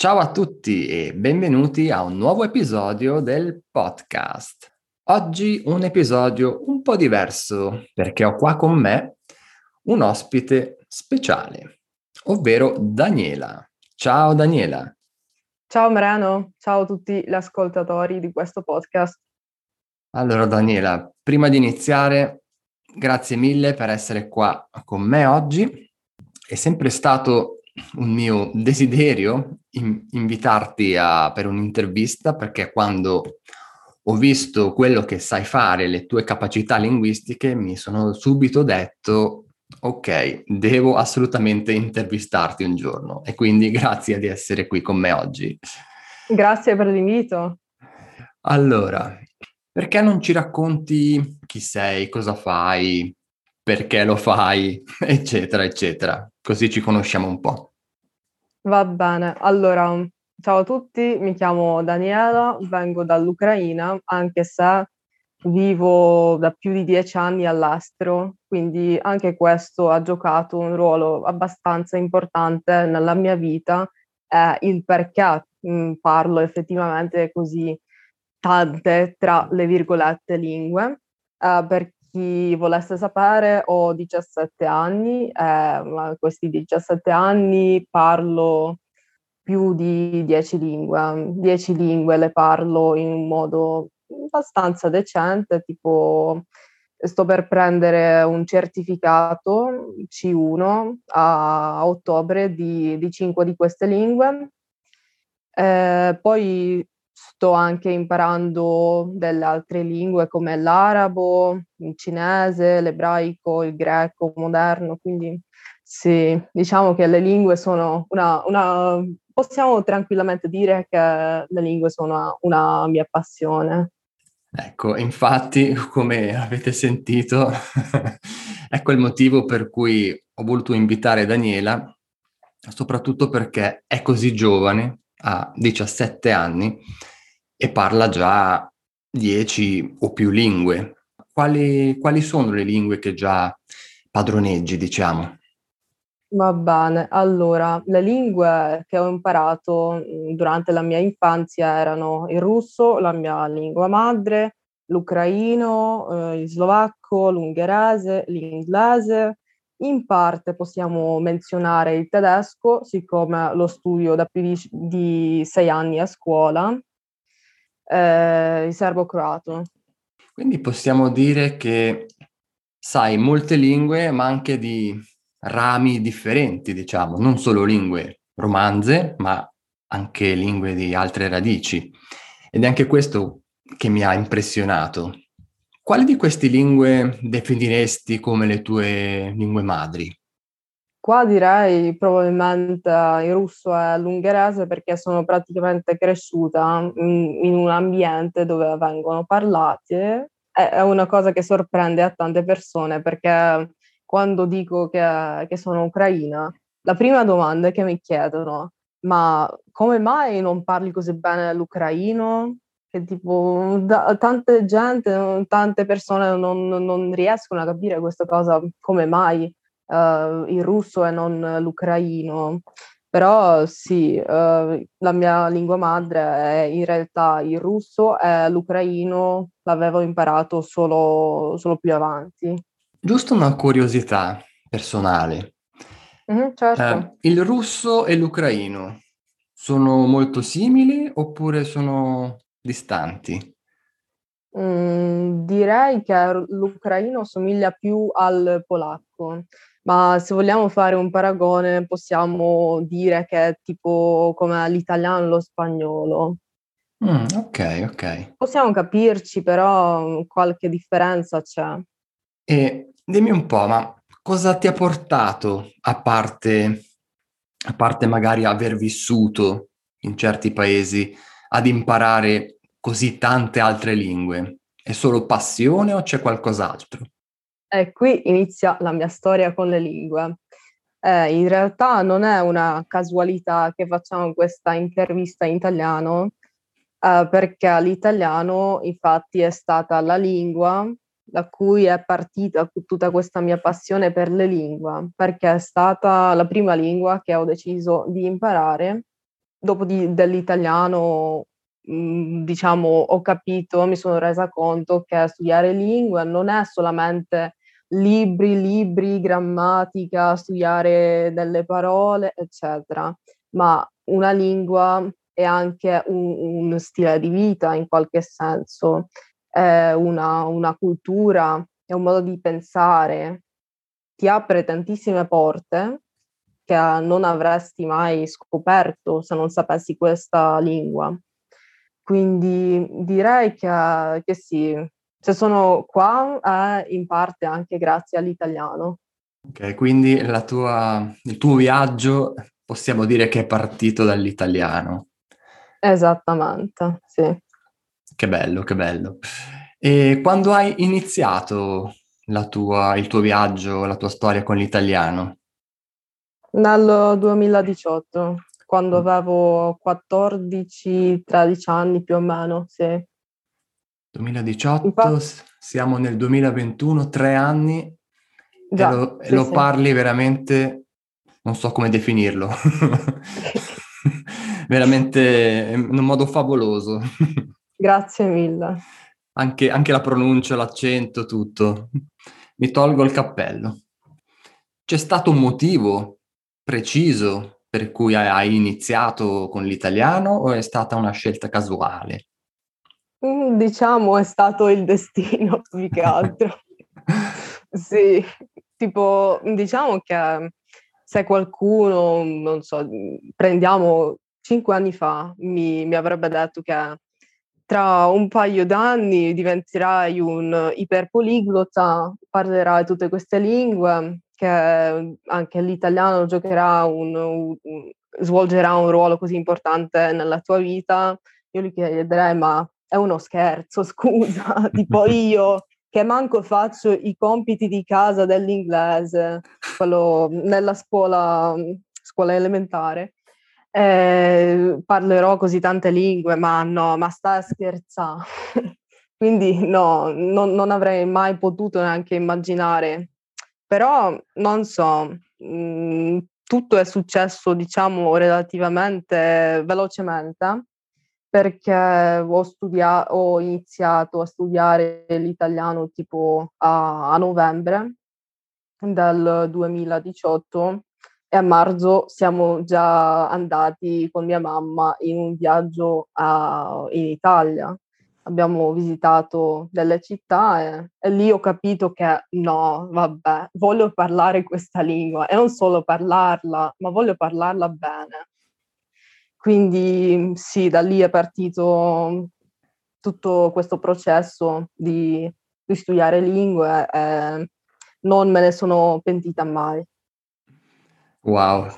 Ciao a tutti e benvenuti a un nuovo episodio del podcast. Oggi un episodio un po' diverso perché ho qua con me un ospite speciale, ovvero Daniela. Ciao Daniela. Ciao Mariano, ciao a tutti gli ascoltatori di questo podcast. Allora Daniela, prima di iniziare, grazie mille per essere qua con me oggi. È sempre stato un mio desiderio invitarti per un'intervista, perché quando ho visto quello che sai fare, le tue capacità linguistiche, mi sono subito detto ok, devo assolutamente intervistarti un giorno, e quindi grazie di essere qui con me oggi. Grazie per l'invito. Allora, perché non ci racconti chi sei, cosa fai, perché lo fai, eccetera, eccetera, così ci conosciamo un po'. Va bene, allora, ciao a tutti, mi chiamo Daniela, vengo dall'Ucraina, anche se vivo da più di 10 anni all'estero, quindi anche questo ha giocato un ruolo abbastanza importante nella mia vita, il perché parlo effettivamente così tante, tra le virgolette, lingue. Per chi volesse sapere, ho 17 anni, a questi 17 anni parlo più di 10 lingue. 10 lingue le parlo in un modo abbastanza decente, tipo sto per prendere un certificato C1 a ottobre di 5 di queste lingue. Poi sto anche imparando delle altre lingue come l'arabo, il cinese, l'ebraico, il greco moderno, quindi sì, diciamo che le lingue sono una possiamo tranquillamente dire che le lingue sono una mia passione. Ecco, infatti, come avete sentito, ecco il motivo per cui ho voluto invitare Daniela, soprattutto perché è così giovane, ha 17 anni e parla già 10 o più lingue. Quali sono le lingue che già padroneggi, diciamo? Va bene, allora, le lingue che ho imparato durante la mia infanzia erano il russo, la mia lingua madre, l'ucraino, il slovacco, l'ungherese, l'inglese. In parte possiamo menzionare il tedesco, siccome lo studio da più di 6 anni a scuola, il serbo-croato. Quindi possiamo dire che sai molte lingue, ma anche di rami differenti, diciamo, non solo lingue romanze, ma anche lingue di altre radici. Ed è anche questo che mi ha impressionato. Quali di queste lingue definiresti come le tue lingue madri? Qua direi probabilmente il russo e l'ungherese, perché sono praticamente cresciuta in un ambiente dove vengono parlate. È una cosa che sorprende a tante persone, perché quando dico che sono ucraina, la prima domanda che mi chiedono: ma come mai non parli così bene l'ucraino? Che tipo, tante persone non riescono a capire questa cosa, come mai il russo e non l'ucraino. Però sì, la mia lingua madre è in realtà il russo, e l'ucraino l'avevo imparato solo più avanti. Giusto una curiosità personale. Certo. Il russo e l'ucraino sono molto simili oppure sono distanti? Direi che l'ucraino somiglia più al polacco, ma se vogliamo fare un paragone possiamo dire che è tipo come l'italiano e lo spagnolo. Ok. Possiamo capirci, però qualche differenza c'è. E dimmi un po', ma cosa ti ha portato, a parte magari aver vissuto in certi paesi, ad imparare così tante altre lingue? È solo passione o c'è qualcos'altro? E qui inizia la mia storia con le lingue. In realtà non è una casualità che facciamo questa intervista in italiano, perché l'italiano infatti è stata la lingua da cui è partita tutta questa mia passione per le lingue, perché è stata la prima lingua che ho deciso di imparare dopo dell'italiano, diciamo, ho capito, mi sono resa conto che studiare lingue non è solamente libri, grammatica, studiare delle parole, eccetera, ma una lingua è anche un stile di vita, in qualche senso, è una cultura, è un modo di pensare, ti apre tantissime porte che non avresti mai scoperto se non sapessi questa lingua. Quindi direi che sì, se sono qua è in parte anche grazie all'italiano. Ok, quindi il tuo viaggio possiamo dire che è partito dall'italiano. Esattamente, sì. Che bello, che bello. E quando hai iniziato il tuo viaggio, la tua storia con l'italiano? Nel 2018, quando avevo 14-13 anni più o meno, sì. 2018, siamo nel 2021, 3 anni, già, e lo parli veramente, non so come definirlo, veramente in un modo favoloso. Grazie mille. Anche la pronuncia, l'accento, tutto. Mi tolgo il cappello. C'è stato un motivo preciso per cui hai iniziato con l'italiano o è stata una scelta casuale? Diciamo è stato il destino più che altro. Sì, tipo diciamo che se qualcuno, non so, prendiamo 5 anni fa, mi avrebbe detto che tra un paio d'anni diventerai un iperpoliglotta, parlerai tutte queste lingue, che anche l'italiano giocherà svolgerà un ruolo così importante nella tua vita. Io gli chiederei, ma è uno scherzo, scusa, tipo io che manco faccio i compiti di casa dell'inglese, quello nella scuola elementare, parlerò così tante lingue, ma no, ma sta scherzando. Quindi no, non avrei mai potuto neanche immaginare, però non so, tutto è successo, diciamo, relativamente velocemente, perché ho iniziato a studiare l'italiano tipo a novembre del 2018 e a marzo siamo già andati con mia mamma in un viaggio in Italia. Abbiamo visitato delle città e lì ho capito che no, vabbè, voglio parlare questa lingua e non solo parlarla, ma voglio parlarla bene. Quindi sì, da lì è partito tutto questo processo di studiare lingue e non me ne sono pentita mai. Wow,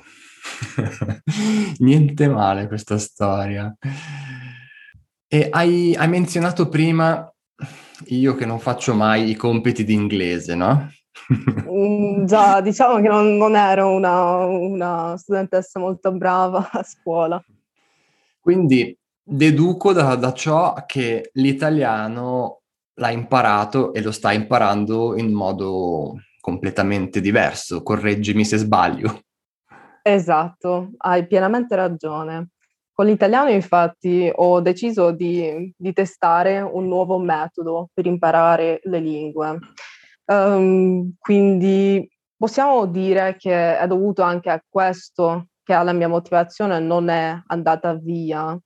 niente male questa storia. E hai menzionato prima, io che non faccio mai i compiti di inglese, no? Già, diciamo che non ero una studentessa molto brava a scuola. Quindi deduco da ciò che l'italiano l'ha imparato e lo sta imparando in modo completamente diverso, correggimi se sbaglio. Esatto, hai pienamente ragione. Con l'italiano infatti ho deciso di testare un nuovo metodo per imparare le lingue. Quindi possiamo dire che è dovuto anche a questo che la mia motivazione non è andata via,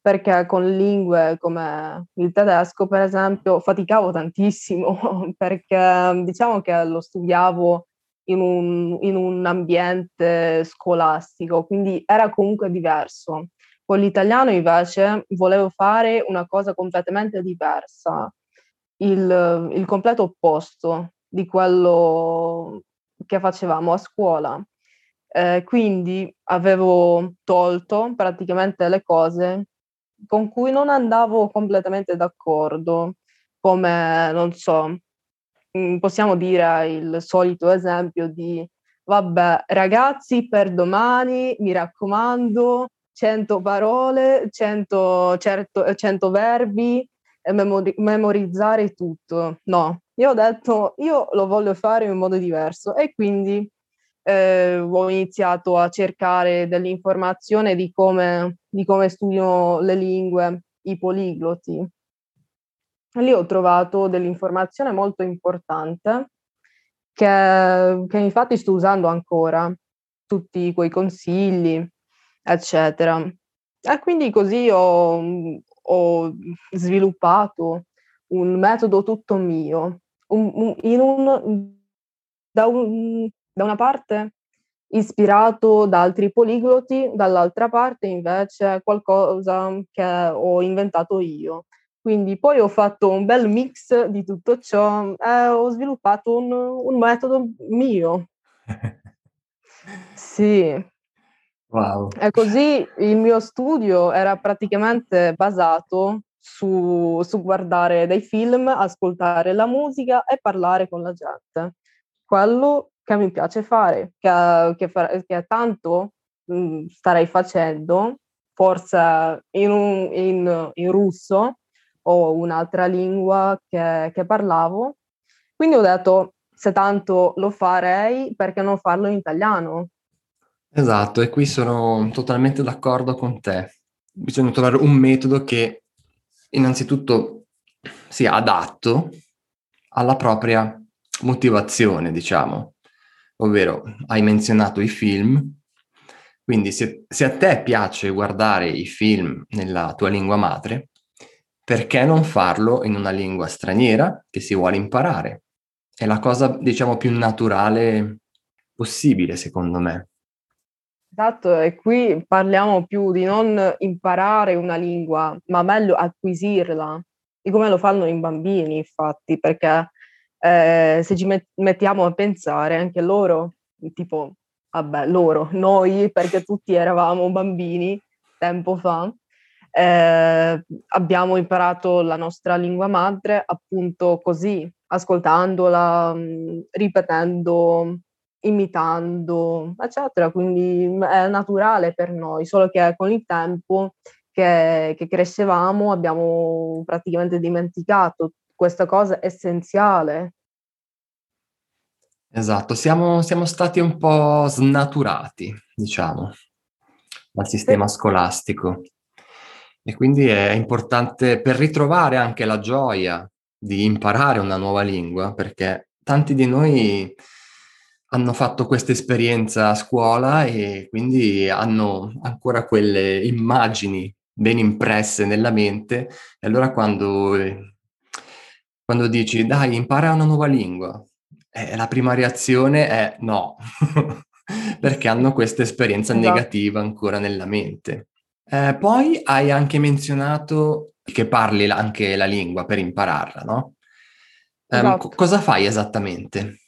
perché con lingue come il tedesco, per esempio, faticavo tantissimo, perché diciamo che lo studiavo in un ambiente scolastico, quindi era comunque diverso. Con l'italiano invece volevo fare una cosa completamente diversa, il completo opposto di quello che facevamo a scuola. Quindi avevo tolto praticamente le cose con cui non andavo completamente d'accordo, come, non so, possiamo dire il solito esempio di vabbè, ragazzi, per domani, mi raccomando, 100 parole, 100 verbi, e memorizzare tutto. No, io ho detto, io lo voglio fare in modo diverso e quindi ho iniziato a cercare dell'informazione di come studiano le lingue i poligloti. Lì ho trovato dell'informazione molto importante che infatti sto usando ancora, tutti quei consigli, eccetera. E quindi così ho sviluppato un metodo tutto mio. Da una parte ispirato da altri poligloti, dall'altra parte invece qualcosa che ho inventato io. Quindi poi ho fatto un bel mix di tutto ciò e ho sviluppato un metodo mio. Sì. Wow. E così il mio studio era praticamente basato su guardare dei film, ascoltare la musica e parlare con la gente. Quello che mi piace fare, che tanto starei facendo, forse in russo o un'altra lingua che parlavo. Quindi ho detto, se tanto lo farei, perché non farlo in italiano? Esatto, e qui sono totalmente d'accordo con te. Bisogna trovare un metodo che innanzitutto sia adatto alla propria motivazione, diciamo. Ovvero, hai menzionato i film, quindi se a te piace guardare i film nella tua lingua madre, perché non farlo in una lingua straniera che si vuole imparare? È la cosa, diciamo, più naturale possibile, secondo me. Esatto, e qui parliamo più di non imparare una lingua, ma meglio acquisirla, e come lo fanno i bambini, infatti, perché se ci mettiamo a pensare, anche loro, tipo, vabbè, noi, perché tutti eravamo bambini tempo fa, abbiamo imparato la nostra lingua madre appunto così, ascoltandola, ripetendo, imitando, eccetera. Quindi è naturale per noi, solo che con il tempo che crescevamo abbiamo praticamente dimenticato questa cosa essenziale. Esatto, siamo stati un po' snaturati, diciamo, dal sistema scolastico. E quindi è importante, per ritrovare anche la gioia di imparare una nuova lingua, perché tanti di noi hanno fatto questa esperienza a scuola e quindi hanno ancora quelle immagini ben impresse nella mente. E allora quando dici, dai, impara una nuova lingua, la prima reazione è no, perché hanno questa esperienza negativa ancora nella mente. Poi hai anche menzionato che parli anche la lingua per impararla, no? Esatto. Cosa fai esattamente?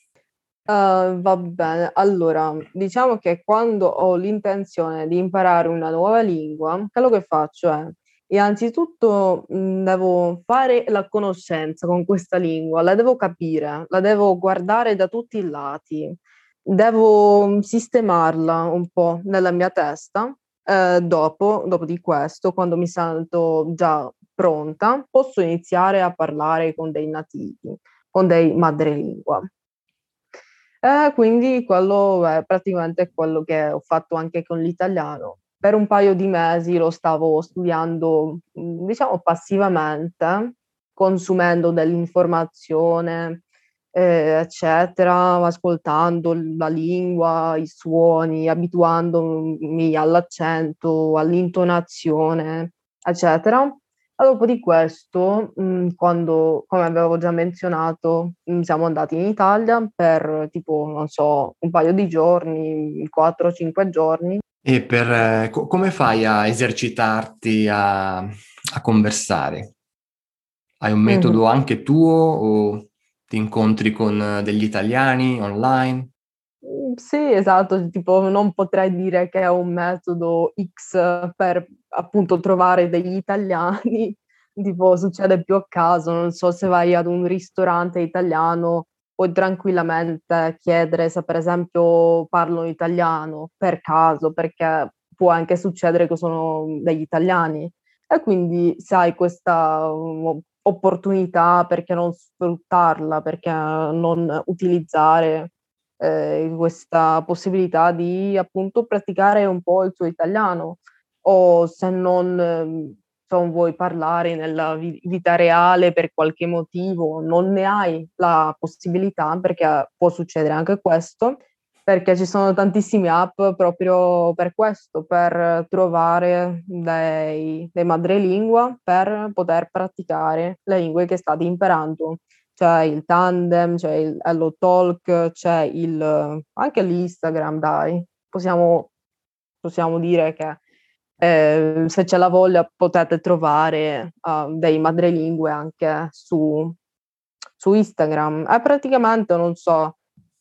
Va bene, allora, diciamo che quando ho l'intenzione di imparare una nuova lingua, quello che faccio è, innanzitutto devo fare la conoscenza con questa lingua, la devo capire, la devo guardare da tutti i lati, devo sistemarla un po' nella mia testa. Dopo di questo, quando mi sento già pronta, posso iniziare a parlare con dei nativi, con dei madrelingua. Quindi quello è praticamente quello che ho fatto anche con l'italiano. Per un paio di mesi lo stavo studiando, diciamo, passivamente, consumando dell'informazione, eccetera, ascoltando la lingua, i suoni, abituandomi all'accento, all'intonazione, eccetera. E dopo di questo, quando, come avevo già menzionato, siamo andati in Italia per tipo, non so, un paio di giorni, 4-5 giorni. E come fai a esercitarti a conversare? Hai un metodo anche tuo o ti incontri con degli italiani online? Sì, esatto, tipo non potrei dire che è un metodo X per appunto trovare degli italiani, tipo succede più a caso, non so, se vai ad un ristorante italiano puoi tranquillamente chiedere se per esempio parlo italiano per caso, perché può anche succedere che sono degli italiani e quindi sai questa opportunità, perché non sfruttarla, perché non utilizzare questa possibilità di appunto praticare un po' il suo italiano, o se non vuoi parlare nella vita reale per qualche motivo, non ne hai la possibilità, perché può succedere anche questo, perché ci sono tantissime app proprio per questo, per trovare dei madrelingua per poter praticare le lingue che state imparando. C'è il Tandem, c'è il Hello Talk, c'è anche l'Instagram, dai. Possiamo dire che se c'è la voglia potete trovare dei madrelingue anche su Instagram. Praticamente, non so,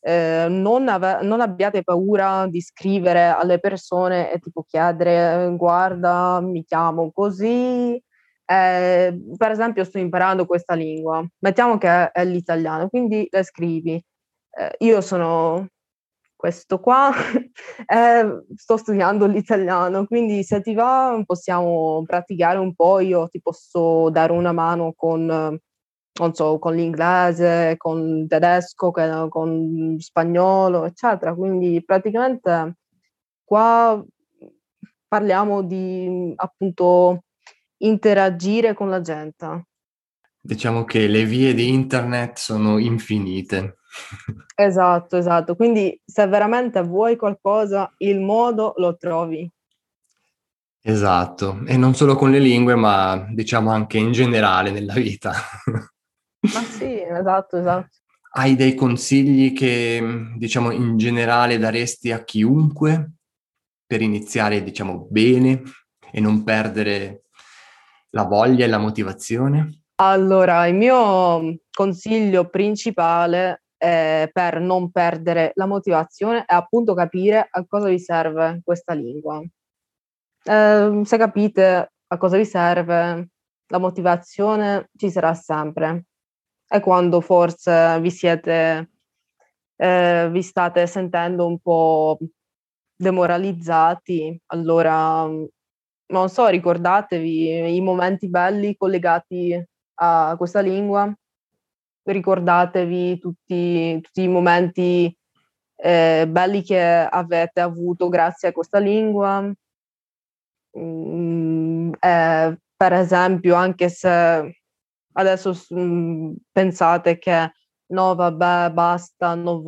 non abbiate paura di scrivere alle persone e tipo chiedere: guarda, mi chiamo così. Per esempio, sto imparando questa lingua, mettiamo che è l'italiano, quindi le scrivi: io sono questo qua, sto studiando l'italiano, quindi se ti va possiamo praticare un po', io ti posso dare una mano con, non so, con l'inglese, con il tedesco, con spagnolo, eccetera. Quindi praticamente qua parliamo di, appunto, interagire con la gente. Diciamo che le vie di internet sono infinite. Esatto. Quindi se veramente vuoi qualcosa, il modo lo trovi. Esatto. E non solo con le lingue, ma diciamo anche in generale nella vita. Ma sì, esatto. Hai dei consigli che, diciamo, in generale daresti a chiunque per iniziare, diciamo, bene e non perdere la voglia e la motivazione? Allora, il mio consiglio principale per non perdere la motivazione è appunto capire a cosa vi serve questa lingua. Se capite a cosa vi serve, la motivazione ci sarà sempre. E quando forse vi state sentendo un po' demoralizzati, allora, non so, ricordatevi i momenti belli collegati a questa lingua, ricordatevi tutti i momenti belli che avete avuto grazie a questa lingua. Per esempio, anche se adesso pensate che no, vabbè, basta, non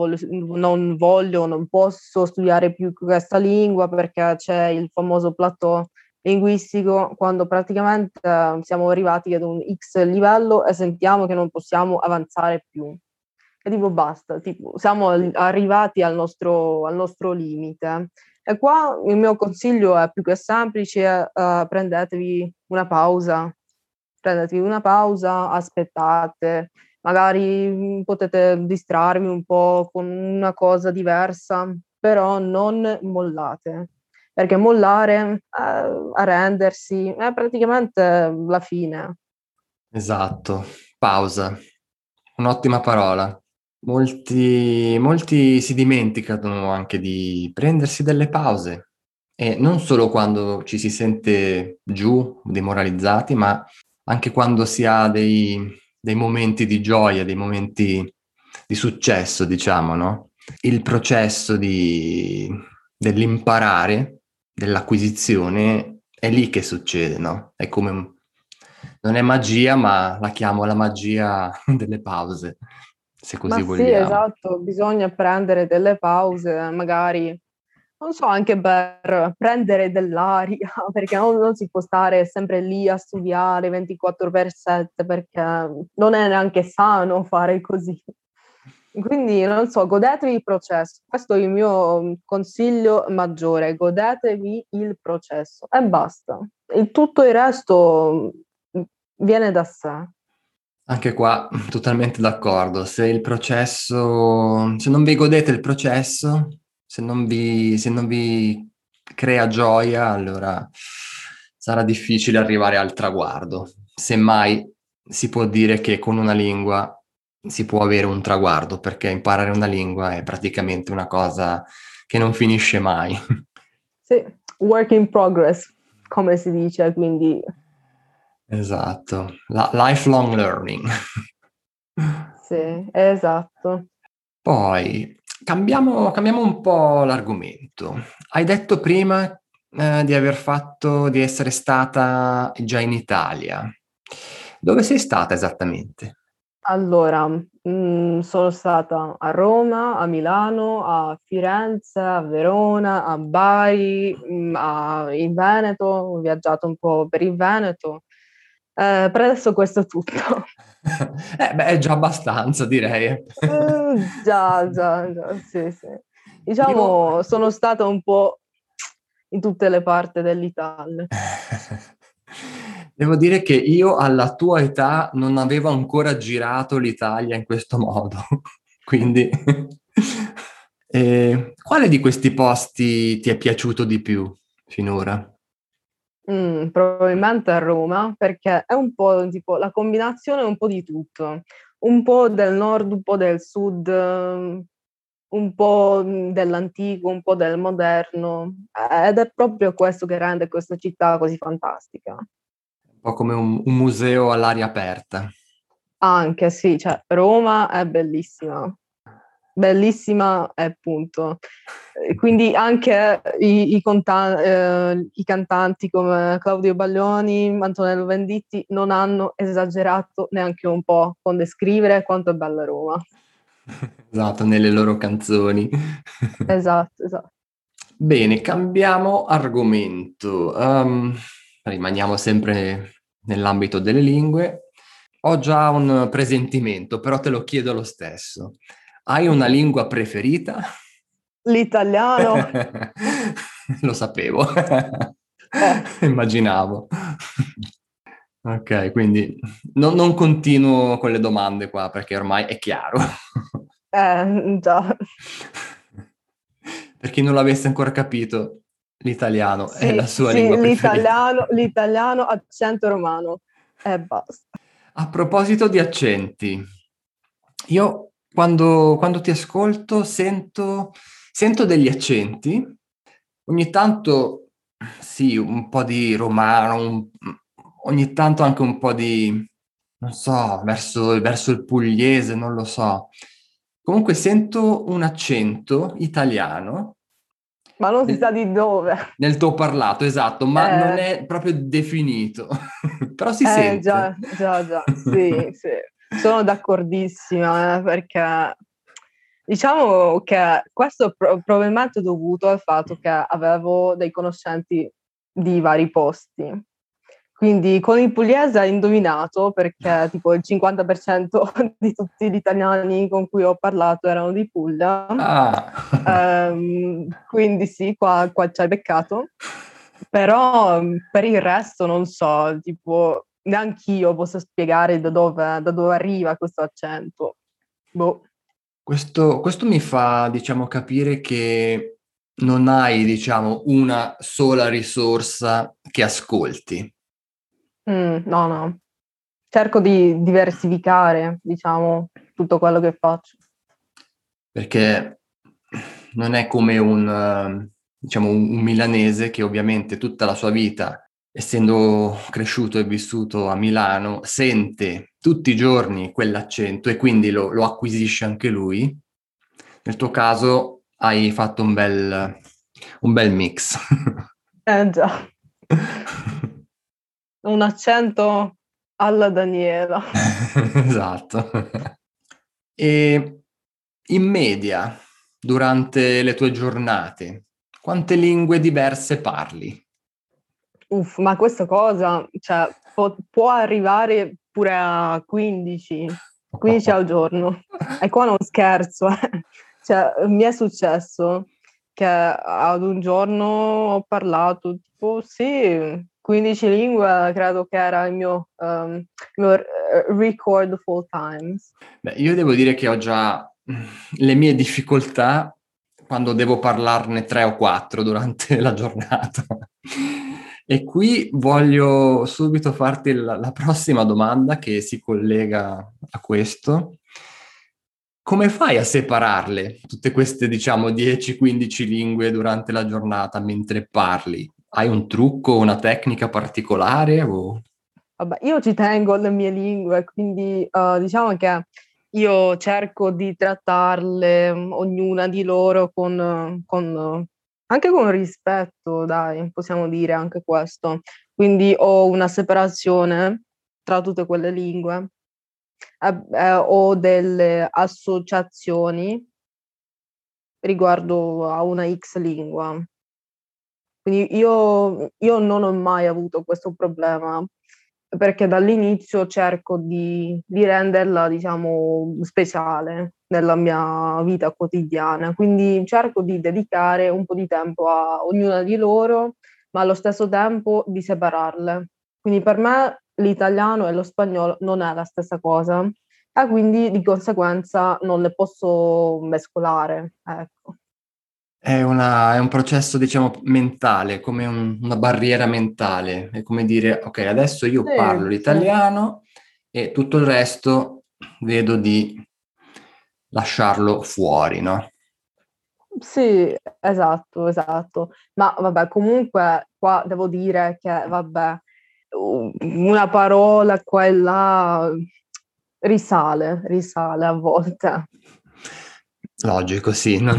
voglio, non posso studiare più questa lingua perché c'è il famoso plateau linguistico, quando praticamente siamo arrivati ad un X livello e sentiamo che non possiamo avanzare più. E tipo basta, siamo arrivati al nostro limite. E qua il mio consiglio è più che semplice: prendetevi una pausa, aspettate, magari potete distrarvi un po' con una cosa diversa, però non mollate. Perché mollare, arrendersi, è praticamente la fine. Esatto, pausa. Un'ottima parola. Molti si dimenticano anche di prendersi delle pause. E non solo quando ci si sente giù, demoralizzati, ma anche quando si ha dei momenti di gioia, dei momenti di successo, diciamo, no? Il processo dell'imparare, dell'acquisizione, è lì che succede, no? È come, non è magia, ma la chiamo la magia delle pause, se così vogliamo. Sì, esatto, bisogna prendere delle pause, magari, non so, anche per prendere dell'aria, perché non si può stare sempre lì a studiare 24/7, perché non è neanche sano fare così. Quindi, non so, godetevi il processo. Questo è il mio consiglio maggiore: godetevi il processo e basta. Tutto il resto viene da sé. Anche qua, totalmente d'accordo. Se non vi godete il processo, se non vi crea gioia, allora sarà difficile arrivare al traguardo. Semmai si può dire che con una lingua si può avere un traguardo, perché imparare una lingua è praticamente una cosa che non finisce mai. Sì, work in progress, come si dice, quindi. Esatto, lifelong learning. Sì, esatto. Poi, Cambiamo un po' l'argomento. Hai detto prima di essere stata già in Italia. Dove sei stata esattamente? Allora, sono stata a Roma, a Milano, a Firenze, a Verona, a Bari, in Veneto, ho viaggiato un po' per il Veneto. Per adesso questo è tutto. È già abbastanza, direi. Già, sì. Diciamo, sono stata un po' in tutte le parti dell'Italia. Devo dire che io alla tua età non avevo ancora girato l'Italia in questo modo, quindi quale di questi posti ti è piaciuto di più finora? Probabilmente a Roma, perché è un po' tipo la combinazione un po' di tutto, un po' del nord, un po' del sud, un po' dell'antico, un po' del moderno, ed è proprio questo che rende questa città così fantastica. Un po' come un museo all'aria aperta. Anche, sì, cioè Roma è bellissima. Bellissima è punto. Quindi anche i cantanti come Claudio Baglioni, Antonello Venditti non hanno esagerato neanche un po' con descrivere quanto è bella Roma. Esatto, nelle loro canzoni. Esatto. Bene, cambiamo argomento. Rimaniamo sempre nell'ambito delle lingue. Ho già un presentimento, però te lo chiedo lo stesso. Hai una lingua preferita? L'italiano. Lo sapevo. Immaginavo. Ok, quindi non continuo con le domande qua, perché ormai è chiaro. Già. Per chi non l'avesse ancora capito, l'italiano è la sua lingua preferita. L'italiano, accento romano e basta. A proposito di accenti, io quando ti ascolto sento degli accenti, ogni tanto sì, un po' di romano, ogni tanto anche un po' di, non so, verso il pugliese, non lo so. Comunque sento un accento italiano. Ma non si sa di dove. Nel tuo parlato, esatto, ma non è proprio definito. Però si sente. Già, sì. Sono d'accordissima, perché diciamo che questo è probabilmente dovuto al fatto che avevo dei conoscenti di vari posti. Quindi con il pugliese hai indovinato, perché tipo il 50% di tutti gli italiani con cui ho parlato erano di Puglia. Quindi sì, qua ci hai beccato. Però per il resto non so, tipo neanch'io posso spiegare da dove arriva questo accento. Boh. Questo mi fa, diciamo, capire che non hai, diciamo, una sola risorsa che ascolti. No, cerco di diversificare, diciamo, tutto quello che faccio. Perché non è come un milanese che ovviamente tutta la sua vita, essendo cresciuto e vissuto a Milano, sente tutti i giorni quell'accento e quindi lo acquisisce anche lui. Nel tuo caso hai fatto un bel mix. Già. Un accento alla Daniela. Esatto. E in media, durante le tue giornate, quante lingue diverse parli? Ma questa cosa, cioè, può arrivare pure a 15 al giorno. E qua non scherzo. Cioè, mi è successo che ad un giorno ho parlato tipo, sì, 15 lingue, credo che era il mio record of all times. Io devo dire che ho già le mie difficoltà quando devo parlarne 3 o 4 durante la giornata. E qui voglio subito farti la prossima domanda che si collega a questo. Come fai a separarle tutte queste, diciamo, 10-15 lingue durante la giornata mentre parli? Hai un trucco, una tecnica particolare? Vabbè, io ci tengo alle mie lingue, quindi diciamo che io cerco di trattarle, ognuna di loro, con anche con rispetto, dai, possiamo dire anche questo. Quindi ho una separazione tra tutte quelle lingue, ho delle associazioni riguardo a una X lingua. Quindi io non ho mai avuto questo problema, perché dall'inizio cerco di renderla, diciamo, speciale nella mia vita quotidiana. Quindi cerco di dedicare un po' di tempo a ognuna di loro, ma allo stesso tempo di separarle. Quindi per me l'italiano e lo spagnolo non è la stessa cosa, e quindi di conseguenza non le posso mescolare, ecco. È un processo, diciamo, mentale, come una barriera mentale. È come dire, ok, adesso io parlo l'italiano e tutto il resto vedo di lasciarlo fuori, no? Sì, esatto, esatto. Ma vabbè, comunque qua devo dire che, vabbè, una parola qua e là risale a volte. Logico, sì. Non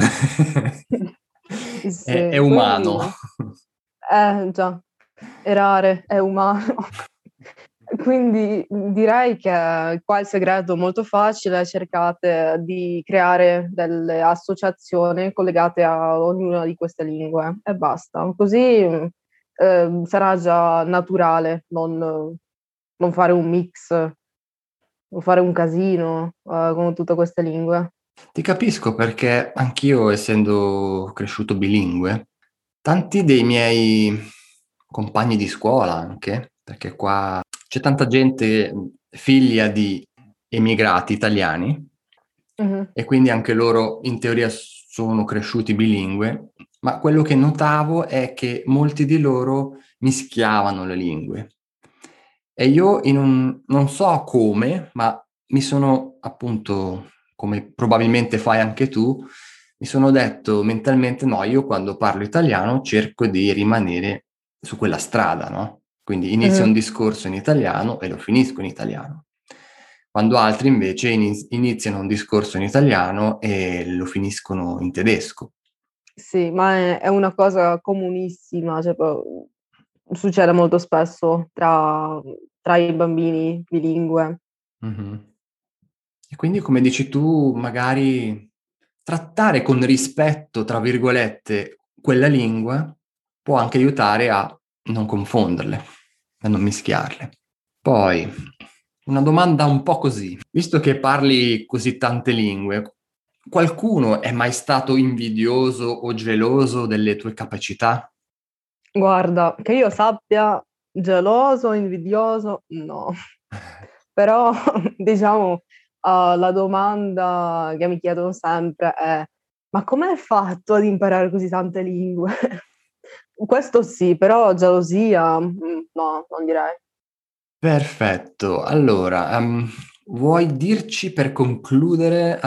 sì, è umano. Quindi, già, errare è umano. Quindi direi che qua il segreto è molto facile: cercate di creare delle associazioni collegate a ognuna di queste lingue e basta. Così sarà già naturale non fare un mix, non fare un casino con tutte queste lingue. Ti capisco, perché anch'io, essendo cresciuto bilingue, tanti dei miei compagni di scuola anche, perché qua c'è tanta gente figlia di emigrati italiani, e quindi anche loro in teoria sono cresciuti bilingue, ma quello che notavo è che molti di loro mischiavano le lingue. E io non so come, ma mi sono appunto, come probabilmente fai anche tu, mi sono detto mentalmente, no, io quando parlo italiano cerco di rimanere su quella strada, no? Quindi inizio un discorso in italiano e lo finisco in italiano. Quando altri invece iniziano un discorso in italiano e lo finiscono in tedesco. Sì, ma è una cosa comunissima, cioè, succede molto spesso tra i bambini bilingue. E quindi, come dici tu, magari trattare con rispetto, tra virgolette, quella lingua può anche aiutare a non confonderle, a non mischiarle. Poi, una domanda un po' così. Visto che parli così tante lingue, qualcuno è mai stato invidioso o geloso delle tue capacità? Guarda, che io sappia, geloso, invidioso, no. Però, diciamo... la domanda che mi chiedono sempre è: ma come hai fatto ad imparare così tante lingue? Questo sì, però gelosia no, non direi. Perfetto, allora vuoi dirci, per concludere,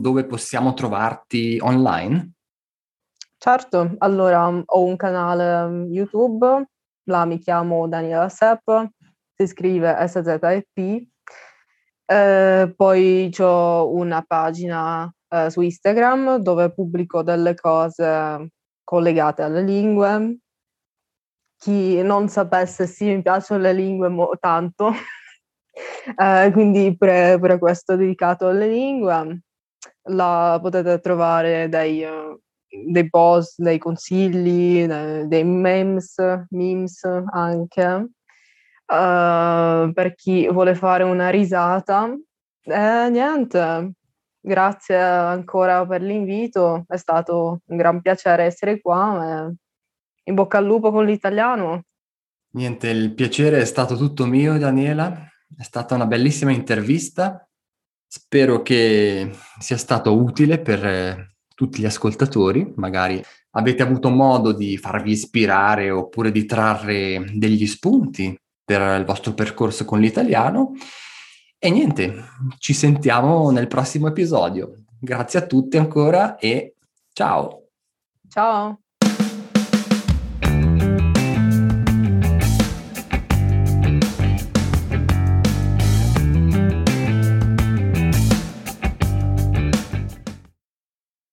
dove possiamo trovarti online? Certo, allora ho un canale YouTube, là mi chiamo Daniela Sepp, si scrive SZEP. Poi c'ho una pagina su Instagram dove pubblico delle cose collegate alle lingue. Chi non sapesse, sì, mi piacciono le lingue tanto, quindi per questo dedicato alle lingue. La potete trovare dei post, dei consigli, dei memes anche. Per chi vuole fare una risata, niente, grazie ancora per l'invito, è stato un gran piacere essere qua, in bocca al lupo con l'italiano. Niente, il piacere è stato tutto mio, Daniela, è stata una bellissima intervista, spero che sia stato utile per tutti gli ascoltatori, magari avete avuto modo di farvi ispirare oppure di trarre degli spunti per il vostro percorso con l'italiano. E niente, ci sentiamo nel prossimo episodio. Grazie a tutti ancora e ciao! Ciao!